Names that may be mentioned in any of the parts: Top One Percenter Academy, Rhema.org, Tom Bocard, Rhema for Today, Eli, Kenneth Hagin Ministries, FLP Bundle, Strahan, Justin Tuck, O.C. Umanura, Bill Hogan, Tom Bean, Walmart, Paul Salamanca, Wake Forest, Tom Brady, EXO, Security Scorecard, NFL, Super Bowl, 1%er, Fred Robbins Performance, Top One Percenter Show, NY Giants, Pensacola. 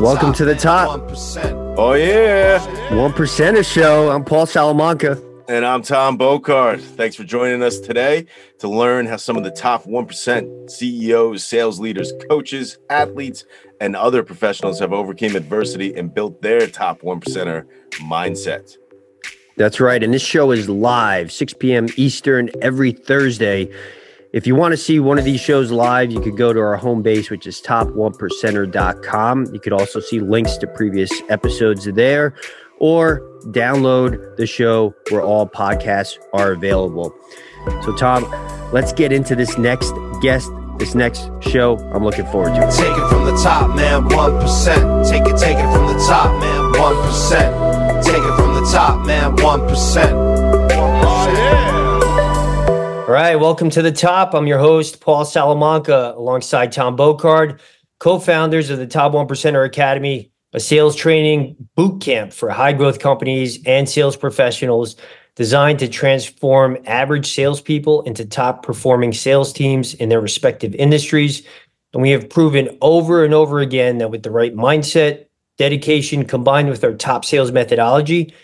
Welcome to the top. 1%. Oh, yeah. 1%er show. I'm Paul Salamanca. And I'm Tom Bocard. Thanks for joining us today to learn how some of the top 1% CEOs, sales leaders, coaches, athletes, and other professionals have overcome adversity and built their top 1%er mindset. That's right. And this show is live, 6 p.m. Eastern every Thursday. If you want to see one of these shows live, you could go to our home base, which is top1percenter.com. You could also see links to previous episodes there or download the show where all podcasts are available. So, Tom, let's get into this next guest, this next show. I'm looking forward to it. Take it from the top, man, 1%. Take it from the top, man, 1%. Take it from the top, man, 1%. Oh, yeah. All right, welcome to the top. I'm your host, Paul Salamanca, alongside Tom Bocard, co-founders of the Top One Percenter Academy, a sales training boot camp for high-growth companies and sales professionals designed to transform average salespeople into top-performing sales teams in their respective industries. And we have proven over and over again that with the right mindset, dedication, combined with our top sales methodology,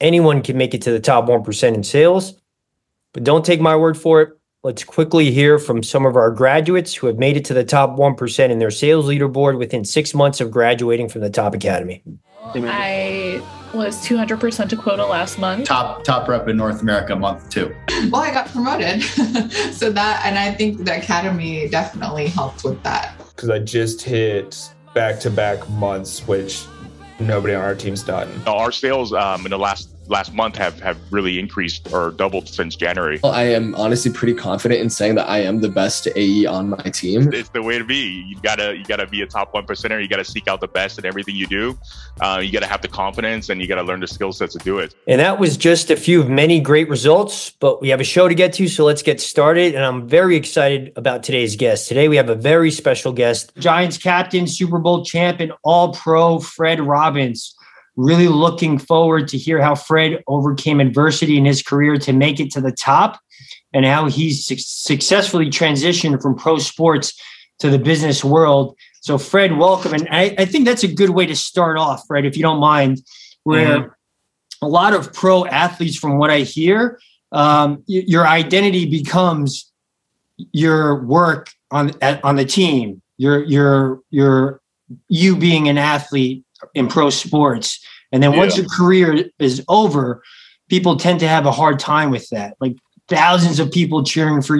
anyone can make it to the top 1% in sales. But don't take my word for it. Let's quickly hear from some of our graduates who have made it to the top 1% in their sales leaderboard within 6 months of graduating from the top academy. I was 200% to quota last month. Top rep in North America month two. Well, I got promoted. So that, and I think the academy definitely helped with that. Because I just hit back-to-back months, which nobody on our team's done. Our sales in the last month have really increased or doubled since January. Well, I am honestly pretty confident in saying that I am the best AE on my team. It's the way to be. You gotta be a top 1%er. You gotta seek out the best in everything you do. You gotta have the confidence and you gotta learn the skill sets to do it. And that was just a few of many great results, but we have a show to get to, so let's get started. And I'm very excited about today's guest. Today we have a very special guest, Giants captain, Super Bowl champ, and All-Pro Fred Robbins. Really looking forward to hear how Fred overcame adversity in his career to make it to the top and how he's successfully transitioned from pro sports to the business world. So Fred, welcome. And I think that's a good way to start off, Fred, if you don't mind, where a lot of pro athletes, from what I hear, your identity becomes your work on the team, you being an athlete in pro sports. And then once your career is over, people tend to have a hard time with that. Like thousands of people cheering for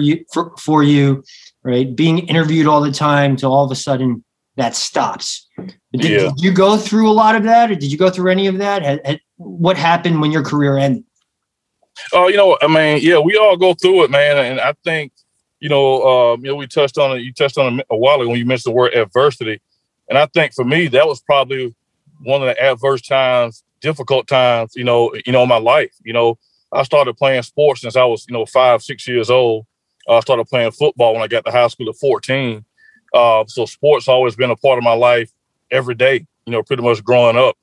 you, right? Being interviewed all the time, till all of a sudden that stops. Did you go through a lot of that, or did you go through any of that? What happened when your career ended? Oh, we all go through it, man. And I think, we touched on it. You touched on it a while ago when you mentioned the word adversity. And I think for me, that was probably one of the adverse times, difficult times, in my life. I started playing sports since I was, 5, 6 years old. I started playing football when I got to high school at 14. So sports always been a part of my life every day, pretty much growing up.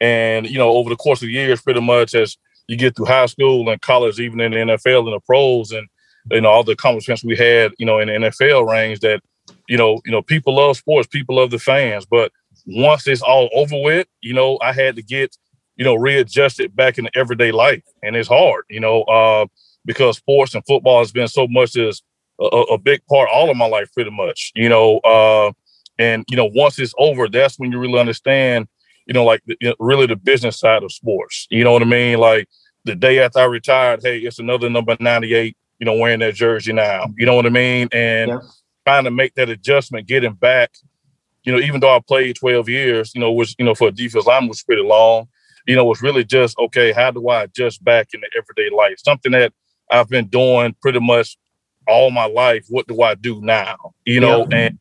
And, over the course of the years, pretty much as you get through high school and college, even in the NFL and the pros and, all the accomplishments we had, in the NFL range that, people love sports, people love the fans, but once it's all over with, I had to get, readjusted back into everyday life. And it's hard, because sports and football has been so much as a big part all of my life, pretty much, and once it's over, that's when you really understand, really the business side of sports. You know what I mean? Like the day after I retired, hey, it's another number 98, wearing that jersey now, you know what I mean? And trying to make that adjustment, getting back, even though I played 12 years, which, for a defense line was pretty long, it's really just, okay, how do I adjust back into everyday life? Something that I've been doing pretty much all my life. What do I do now? And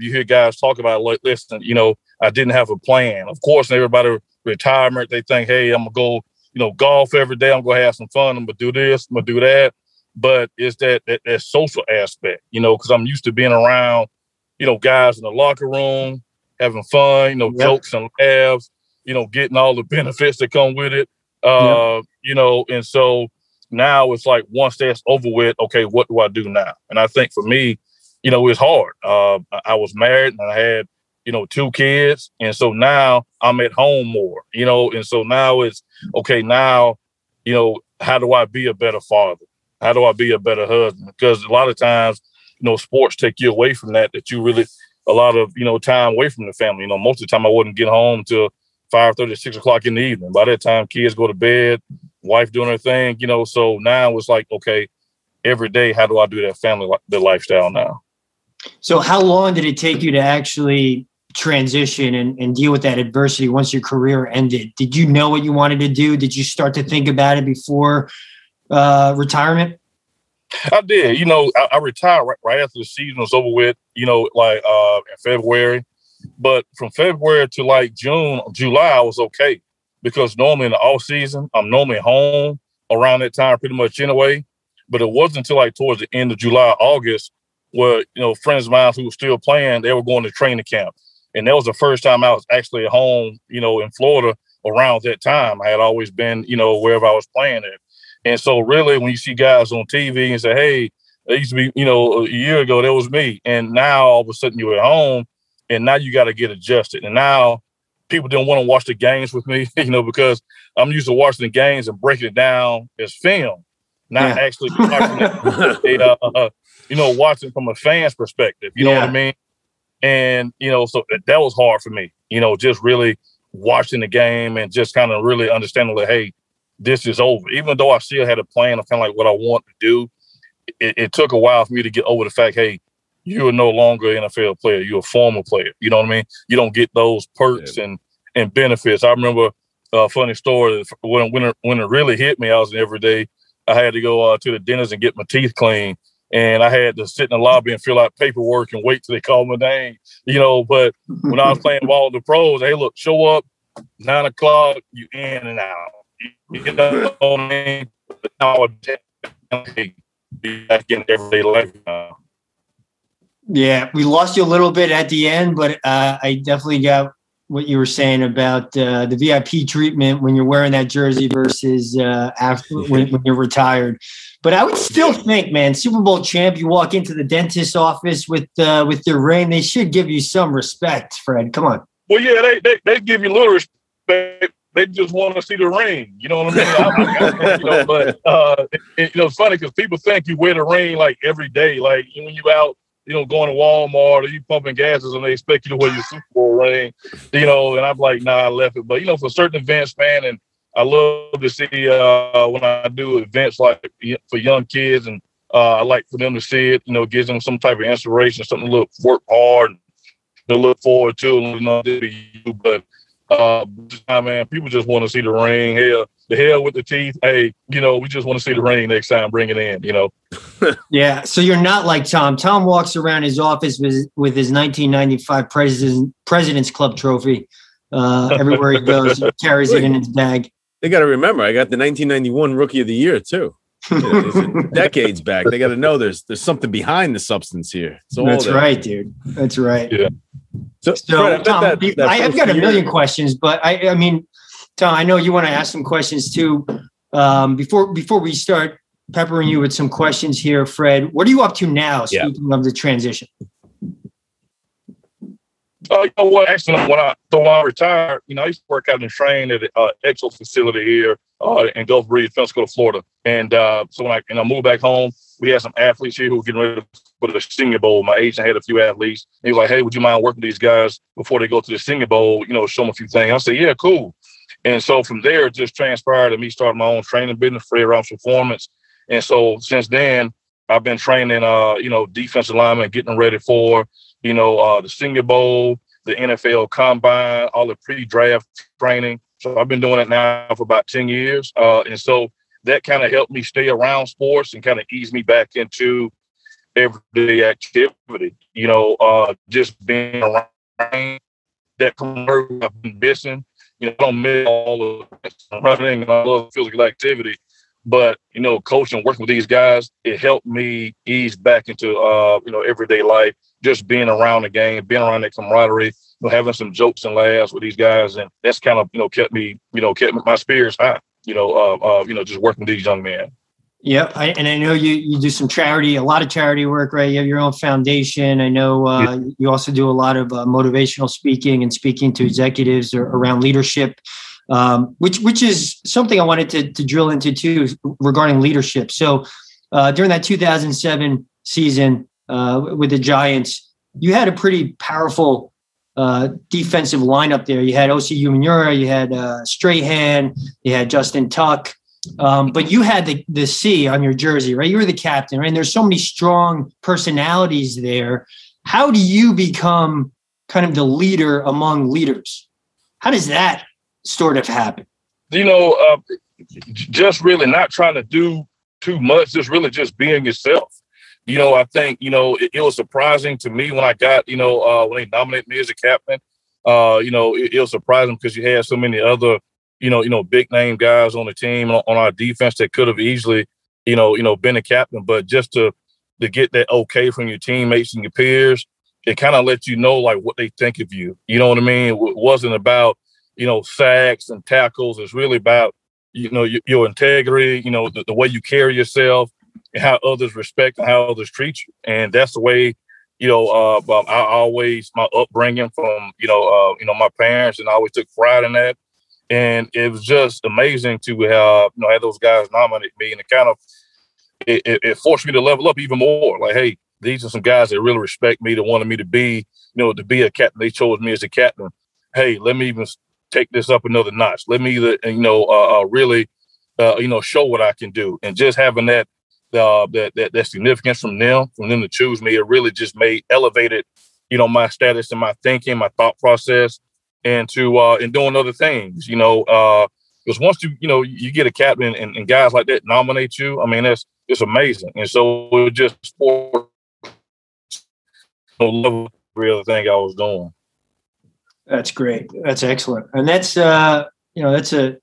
you hear guys talk about, like, listen, I didn't have a plan. Of course, everybody retirement, they think, hey, I'm going to go, golf every day. I'm going to have some fun. I'm going to do this. I'm going to do that. But it's that social aspect, because I'm used to being around, guys in the locker room, having fun, jokes and laughs, getting all the benefits that come with it. And so now it's like once that's over with, okay, what do I do now? And I think for me, it's hard. I was married and I had you know, 2 kids. And so now I'm at home more, you know, and so now it's, okay, now, you know, how do I be a better father? How do I be a better husband? Because a lot of times, you know, sports take you away from that you really, a lot of, you know, time away from the family. You know, most of the time I wouldn't get home till 5:30, 6 o'clock in the evening. By that time, kids go to bed, wife doing her thing, you know, so now it's like, okay, every day, how do I do that family, the lifestyle now? So how long did it take you to actually transition and deal with that adversity once your career ended? Did you know what you wanted to do? Did you start to think about it before retirement? I did. You know, I retired right after the season was over with, you know, like in February. But from February to like June, July, I was okay. Because normally in the off season, I'm normally home around that time pretty much anyway. But it wasn't until like towards the end of July, August, where, you know, friends of mine who were still playing, they were going to training camp. And that was the first time I was actually at home, you know, in Florida around that time. I had always been, you know, wherever I was playing at. And so really when you see guys on TV and say, hey, they used to be, you know, a year ago, that was me. And now all of a sudden you're at home and now you got to get adjusted. And now people didn't want to watch the games with me, you know, because I'm used to watching the games and breaking it down as film, not actually watching it, you know, watching from a fan's perspective. You know what I mean? And, you know, so that was hard for me, you know, just really watching the game and just kind of really understanding that, hey, this is over. Even though I still had a plan of kind of like what I want to do, it took a while for me to get over the fact, hey, you are no longer an NFL player. You're a former player. You know what I mean? You don't get those perks and benefits. I remember a funny story. When it really hit me, I was in every day. I had to go to the dentist and get my teeth cleaned. And I had to sit in the lobby and fill out paperwork and wait till they called my name. You know, but when I was playing ball with the pros, hey, look, show up, 9 o'clock, you in and out. You know what I mean? But now I definitely be back in everyday life now. Yeah, we lost you a little bit at the end, but I definitely got what you were saying about the VIP treatment when you're wearing that jersey versus after when you're retired. But I would still think, man, Super Bowl champ, you walk into the dentist's office with your ring, they should give you some respect, Fred. Come on. Well, yeah, they give you a little respect. They just want to see the ring. You know what I mean? You know, but you know, it's funny because people think you wear the ring like every day, like when you out, you know, going to Walmart or you pumping gases and they expect you to wear your Super Bowl ring, you know, and I'm like, nah, I left it. But, you know, for certain events, man, and I love to see when I do events like for young kids and I like for them to see it, you know, gives them some type of inspiration, something to work hard and to look forward to, and, you know, to you. But, man, people just want to see the ring. Hell, the hell with the teeth. Hey, you know, we just want to see the ring next time. Bring it in, you know. Yeah. So you're not like Tom. Tom walks around his office with his 1995 President's Club trophy. Everywhere he goes, he carries it in his bag. They got to remember, I got the 1991 Rookie of the Year too. You know, decades back. They got to know there's something behind the substance here. That's right, dude. That's right. Yeah. So Fred, Tom, I've got a million questions, but I mean, Tom, I know you want to ask some questions too. Before we start peppering you with some questions here, Fred, what are you up to now? Speaking of the transition. You know what? Actually, when I retired, you know, I used to work out and train at an EXO facility here in Gulf Breeze, Pensacola, Florida. And so when I moved back home, we had some athletes here who were getting ready for the Senior Bowl. My agent had a few athletes. He was like, hey, would you mind working with these guys before they go to the Senior Bowl? You know, show them a few things. I said, yeah, cool. And so from there, it just transpired to me starting my own training business, Fred Robbins Performance. And so since then, I've been training, you know, defensive linemen, getting ready for, you know, the Senior Bowl, the NFL Combine, all the pre-draft training. So I've been doing it now for about 10 years. And so that kind of helped me stay around sports and kind of ease me back into everyday activity. You know, just being around that commercial I've been missing. You know, I don't miss all of running and all of physical activity. But, you know, coaching, working with these guys, it helped me ease back into, you know, everyday life, just being around the game, being around that camaraderie, you know, having some jokes and laughs with these guys. And that's kind of, you know, kept my spirits high, you know, just working with these young men. Yep. I know you do some charity, a lot of charity work, right? You have your own foundation. I know you also do a lot of motivational speaking and speaking to executives around leadership, which is something I wanted to drill into too regarding leadership. So during that 2007 season with the Giants, you had a pretty powerful defensive lineup there. You had O.C. Umanura, you had Strahan, you had Justin Tuck, but you had the C on your jersey, right? You were the captain, right? And there's so many strong personalities there. How do you become kind of the leader among leaders? How does that sort of happen? You know, just really not trying to do too much, just really just being yourself. You know, I think, you know, it was surprising to me when I got, you know, when they nominated me as a captain, you know, it was surprising because you had so many other, you know, big name guys on the team, on our defense that could have easily, you know, been a captain. But just to get that okay from your teammates and your peers, it kind of lets you know, like, what they think of you. You know what I mean? It wasn't about, you know, sacks and tackles. It's really about, you know, your integrity, you know, the way you carry yourself, and how others respect and how others treat you. And that's the way, you know, I always, my upbringing from, you know, my parents, and I always took pride in that. And it was just amazing to, you know, have those guys nominate me, and it kind of, it forced me to level up even more. Like, hey, these are some guys that really respect me, that wanted me to be, you know, to be a captain. They chose me as a captain. Hey, let me even take this up another notch. Let me, you know, really, you know, show what I can do. And just having that, that significance from them to choose me, it really just elevated, you know, my status and my thinking, my thought process, and and doing other things, you know, because once you get a captain and guys like that nominate you, I mean, it's amazing. And so it just forced level every other thing I was doing. That's great. That's excellent. And that's, you know,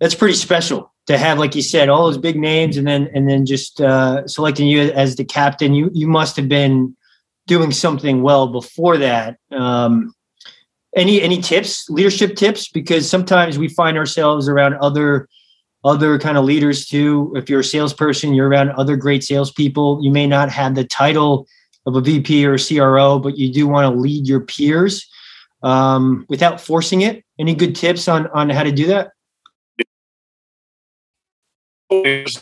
that's pretty special to have, like you said, all those big names, and then just selecting you as the captain. You must have been doing something well before that. Any tips, leadership tips? Because sometimes we find ourselves around other kind of leaders too. If you're a salesperson, you're around other great salespeople. You may not have the title of a VP or a CRO, but you do want to lead your peers without forcing it. Any good tips on how to do that? Listen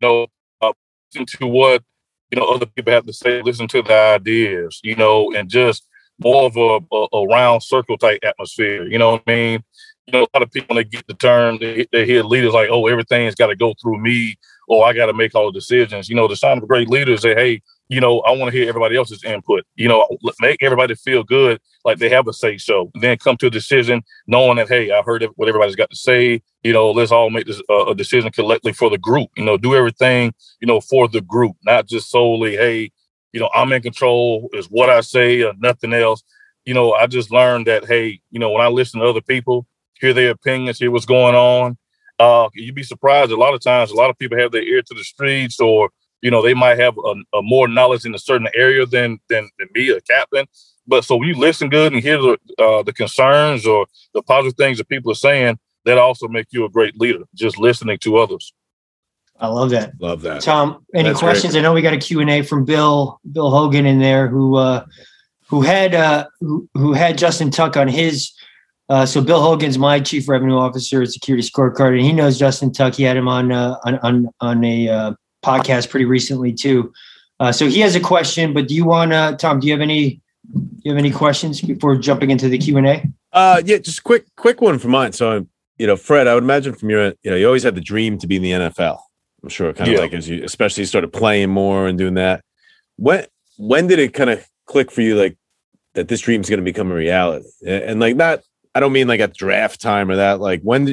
to what, you know, other people have to say, listen to the ideas, you know, and just more of a round circle type atmosphere. You know what I mean? You know, a lot of people, when they get the term, they hear leaders like, oh, everything's got to go through me, or I got to make all the decisions. You know, the sign of a great leader is that, hey, you know, I want to hear everybody else's input. You know, make everybody feel good, like they have a say so. Then come to a decision knowing that, hey, I heard what everybody's got to say. You know, let's all make this a decision collectively for the group. You know, do everything, you know, for the group, not just solely, hey, you know, I'm in control, is what I say or nothing else. You know, I just learned that, hey, you know, when I listen to other people, hear their opinions, hear what's going on, you'd be surprised. A lot of times, a lot of people have their ear to the streets, or, you know, they might have a more knowledge in a certain area than me, a captain. But so when you listen good and hear the concerns or the positive things that people are saying, that also make you a great leader, just listening to others. I love that. Love that. Tom, any That's questions? Great. I know we got a Q&A from Bill Hogan in there, who had Justin Tuck on his so Bill Hogan's my chief revenue officer at Security Scorecard, and he knows Justin Tuck. He had him on a podcast pretty recently too. So he has a question, but do you want to, Tom, do you have any questions before jumping into the Q&A? Yeah, just quick one from mine. So, you know, Fred, I would imagine from your, you know, you always had the dream to be in the NFL. I'm sure kind of like as you, especially started playing more and doing that. When did it kind of click for you, like that this dream's going to become a reality? And like, not, I don't mean like at draft time or that, like when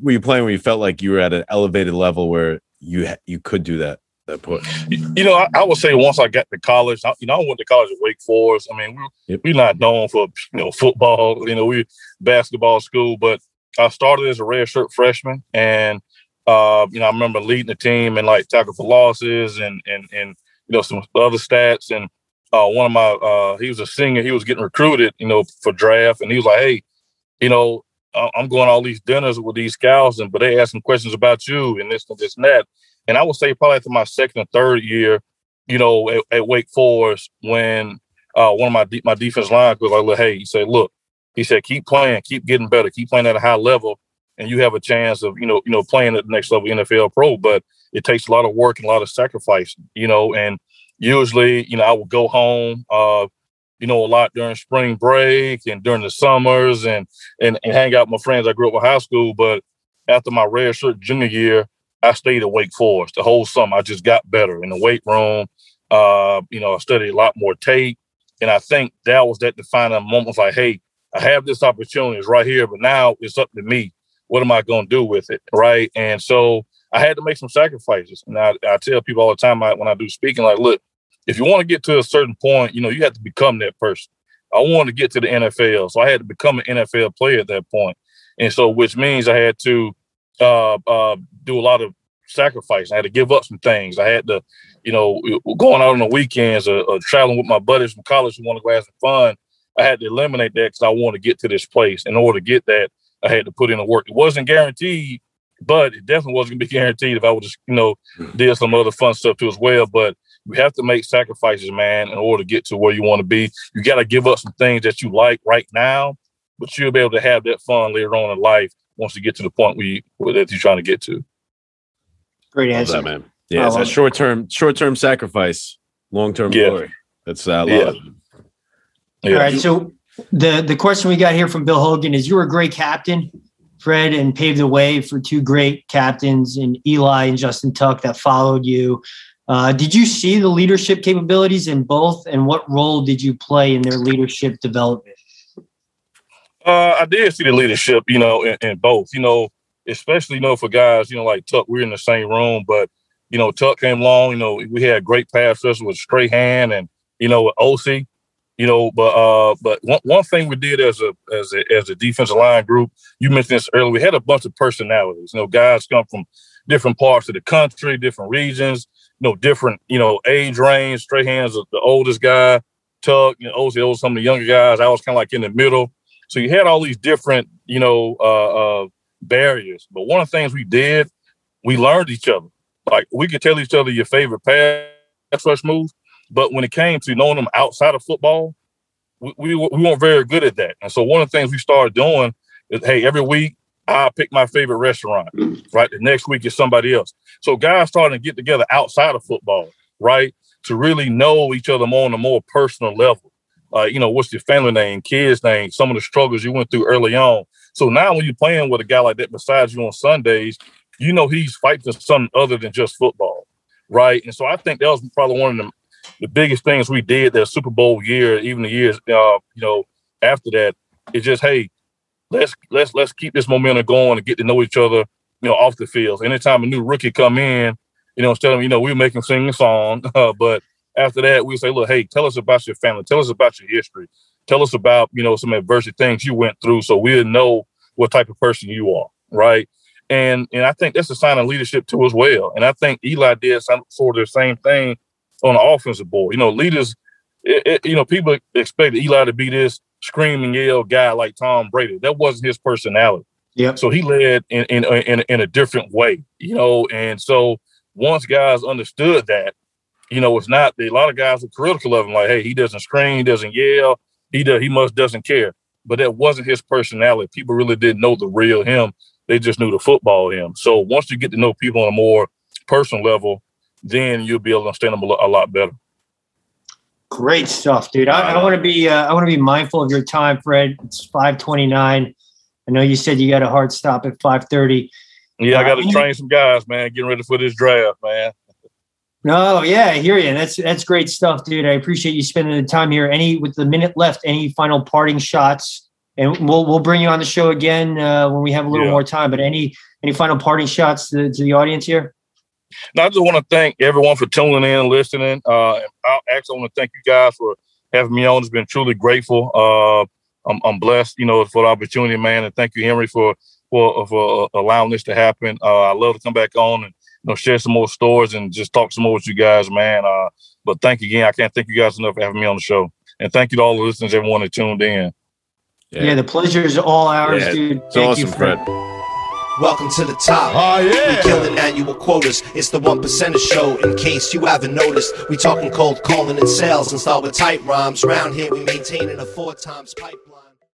were you playing where you felt like you were at an elevated level where you could do that put? You know, I would say once I got to college, I went to college at Wake Forest. I mean, we're not known for, you know, football, you know, we basketball school, but I started as a redshirt freshman, and you know, I remember leading the team and like tackle for losses and you know, some other stats. And one of my he was a senior, he was getting recruited, you know, for draft, and he was like, hey, you know, I'm going to all these dinners with these cows, but they ask some questions about you and this and this and that. And I would say probably after my second or third year, you know, at Wake Forest, when one of my defense line coach, I said, hey, he said, look, he said, keep playing, keep getting better, keep playing at a high level, and you have a chance of, you know, playing at the next level NFL pro. But it takes a lot of work and a lot of sacrifice, you know. And usually, you know, I would go home, you know, a lot during spring break and during the summers and hang out with my friends I grew up with high school. But after my redshirt junior year, I stayed at Wake Forest the whole summer. I just got better in the weight room. You know, I studied a lot more tape. And I think that was that defining moment, like, hey, I have this opportunity, it's right here, but now it's up to me. What am I going to do with it, right? And so I had to make some sacrifices. And I tell people all the time when I do speaking, like, look, if you want to get to a certain point, you know, you have to become that person. I wanted to get to the NFL, so I had to become an NFL player at that point. And so, which means I had to do a lot of sacrifice. I had to give up some things. I had to, you know, going out on the weekends or traveling with my buddies from college who want to go have some fun. I had to eliminate that because I want to get to this place. In order to get that, I had to put in the work. It wasn't guaranteed, but it definitely wasn't going to be guaranteed if I would just, you know, did some other fun stuff too as well. But we have to make sacrifices, man, in order to get to where you want to be. You got to give up some things that you like right now, but you'll be able to have that fun later on in life once you get to the point that you're trying to get to. Great answer. Love that, man. Yeah, it's that short-term sacrifice, long-term glory. That's love. Yeah. All right, so the question we got here from Bill Hogan is, you were a great captain, Fred, and paved the way for two great captains in Eli and Justin Tuck that followed you. Did you see the leadership capabilities in both, and what role did you play in their leadership development? I did see the leadership, you know, in both, you know, especially, you know, for guys, you know, like Tuck, we're in the same room, but, you know, Tuck came along, you know, we had great pass rush with Strahan and, you know, with O.C., you know, but one thing we did as a defensive line group, you mentioned this earlier, we had a bunch of personalities, you know, guys come from different parts of the country, different regions, you know, different, you know, age range. Strahan's the oldest guy, Tuck, you know, O.C. was some of the younger guys. I was kind of like in the middle. So you had all these different, you know, barriers. But one of the things we did, we learned each other. Like, we could tell each other your favorite pass rush move, but when it came to knowing them outside of football, we weren't very good at that. And so one of the things we started doing is, hey, every week I pick my favorite restaurant, right? The next week is somebody else. So guys starting to get together outside of football, right, to really know each other more on a more personal level. You know, what's your family name, kids' name, some of the struggles you went through early on. So now when you're playing with a guy like that besides you on Sundays, you know he's fighting something other than just football, right? And so I think that was probably one of the biggest things we did that Super Bowl year, even the years, you know, after that. It's just, hey, let's keep this momentum going and get to know each other, you know, off the field. Anytime a new rookie come in, you know, instead of, you know, we make them sing a song, but after that, we say, look, hey, tell us about your family. Tell us about your history. Tell us about, you know, some adversity things you went through so we'll know what type of person you are, right? And I think that's a sign of leadership, too, as well. And I think Eli did sort of the same thing on the offensive board. You know, leaders, you know, people expect Eli to be this scream and yell guy like Tom Brady. That wasn't his personality. Yeah. So he led in a different way, you know. And so once guys understood that, you know, it's not a lot of guys are critical of him, like, hey, he doesn't scream, he doesn't yell, he doesn't care. But that wasn't his personality. People really didn't know the real him. They just knew the football him. So once you get to know people on a more personal level, then you'll be able to understand them a lot better. Great stuff, dude. I want to be mindful of your time, Fred. It's 5:29. I know you said you got a hard stop at 5:30. Yeah, I got to train some guys, man. Getting ready for this draft, man. No, yeah, I hear you. That's great stuff, dude. I appreciate you spending the time here. With the minute left, any final parting shots? And we'll bring you on the show again when we have a little more time. But any final parting shots to the audience here? No, I just want to thank everyone for tuning in and listening. I actually want to thank you guys for having me on. It's been truly grateful. I'm blessed, you know, for the opportunity, man. And thank you, Henry, for allowing this to happen. I love to come back on and, you know, share some more stories and just talk some more with you guys, man. But thank you again. I can't thank you guys enough for having me on the show. And thank you to all the listeners, everyone that tuned in. Yeah, the pleasure is all ours, dude. It's Thank awesome, you, Fred. Welcome to the top. Oh, yeah. We're killing annual quotas. It's the 1 Percenter show, in case you haven't noticed. We talking cold calling and sales and start with tight rhymes. Round here, we maintaining a 4 times pipeline.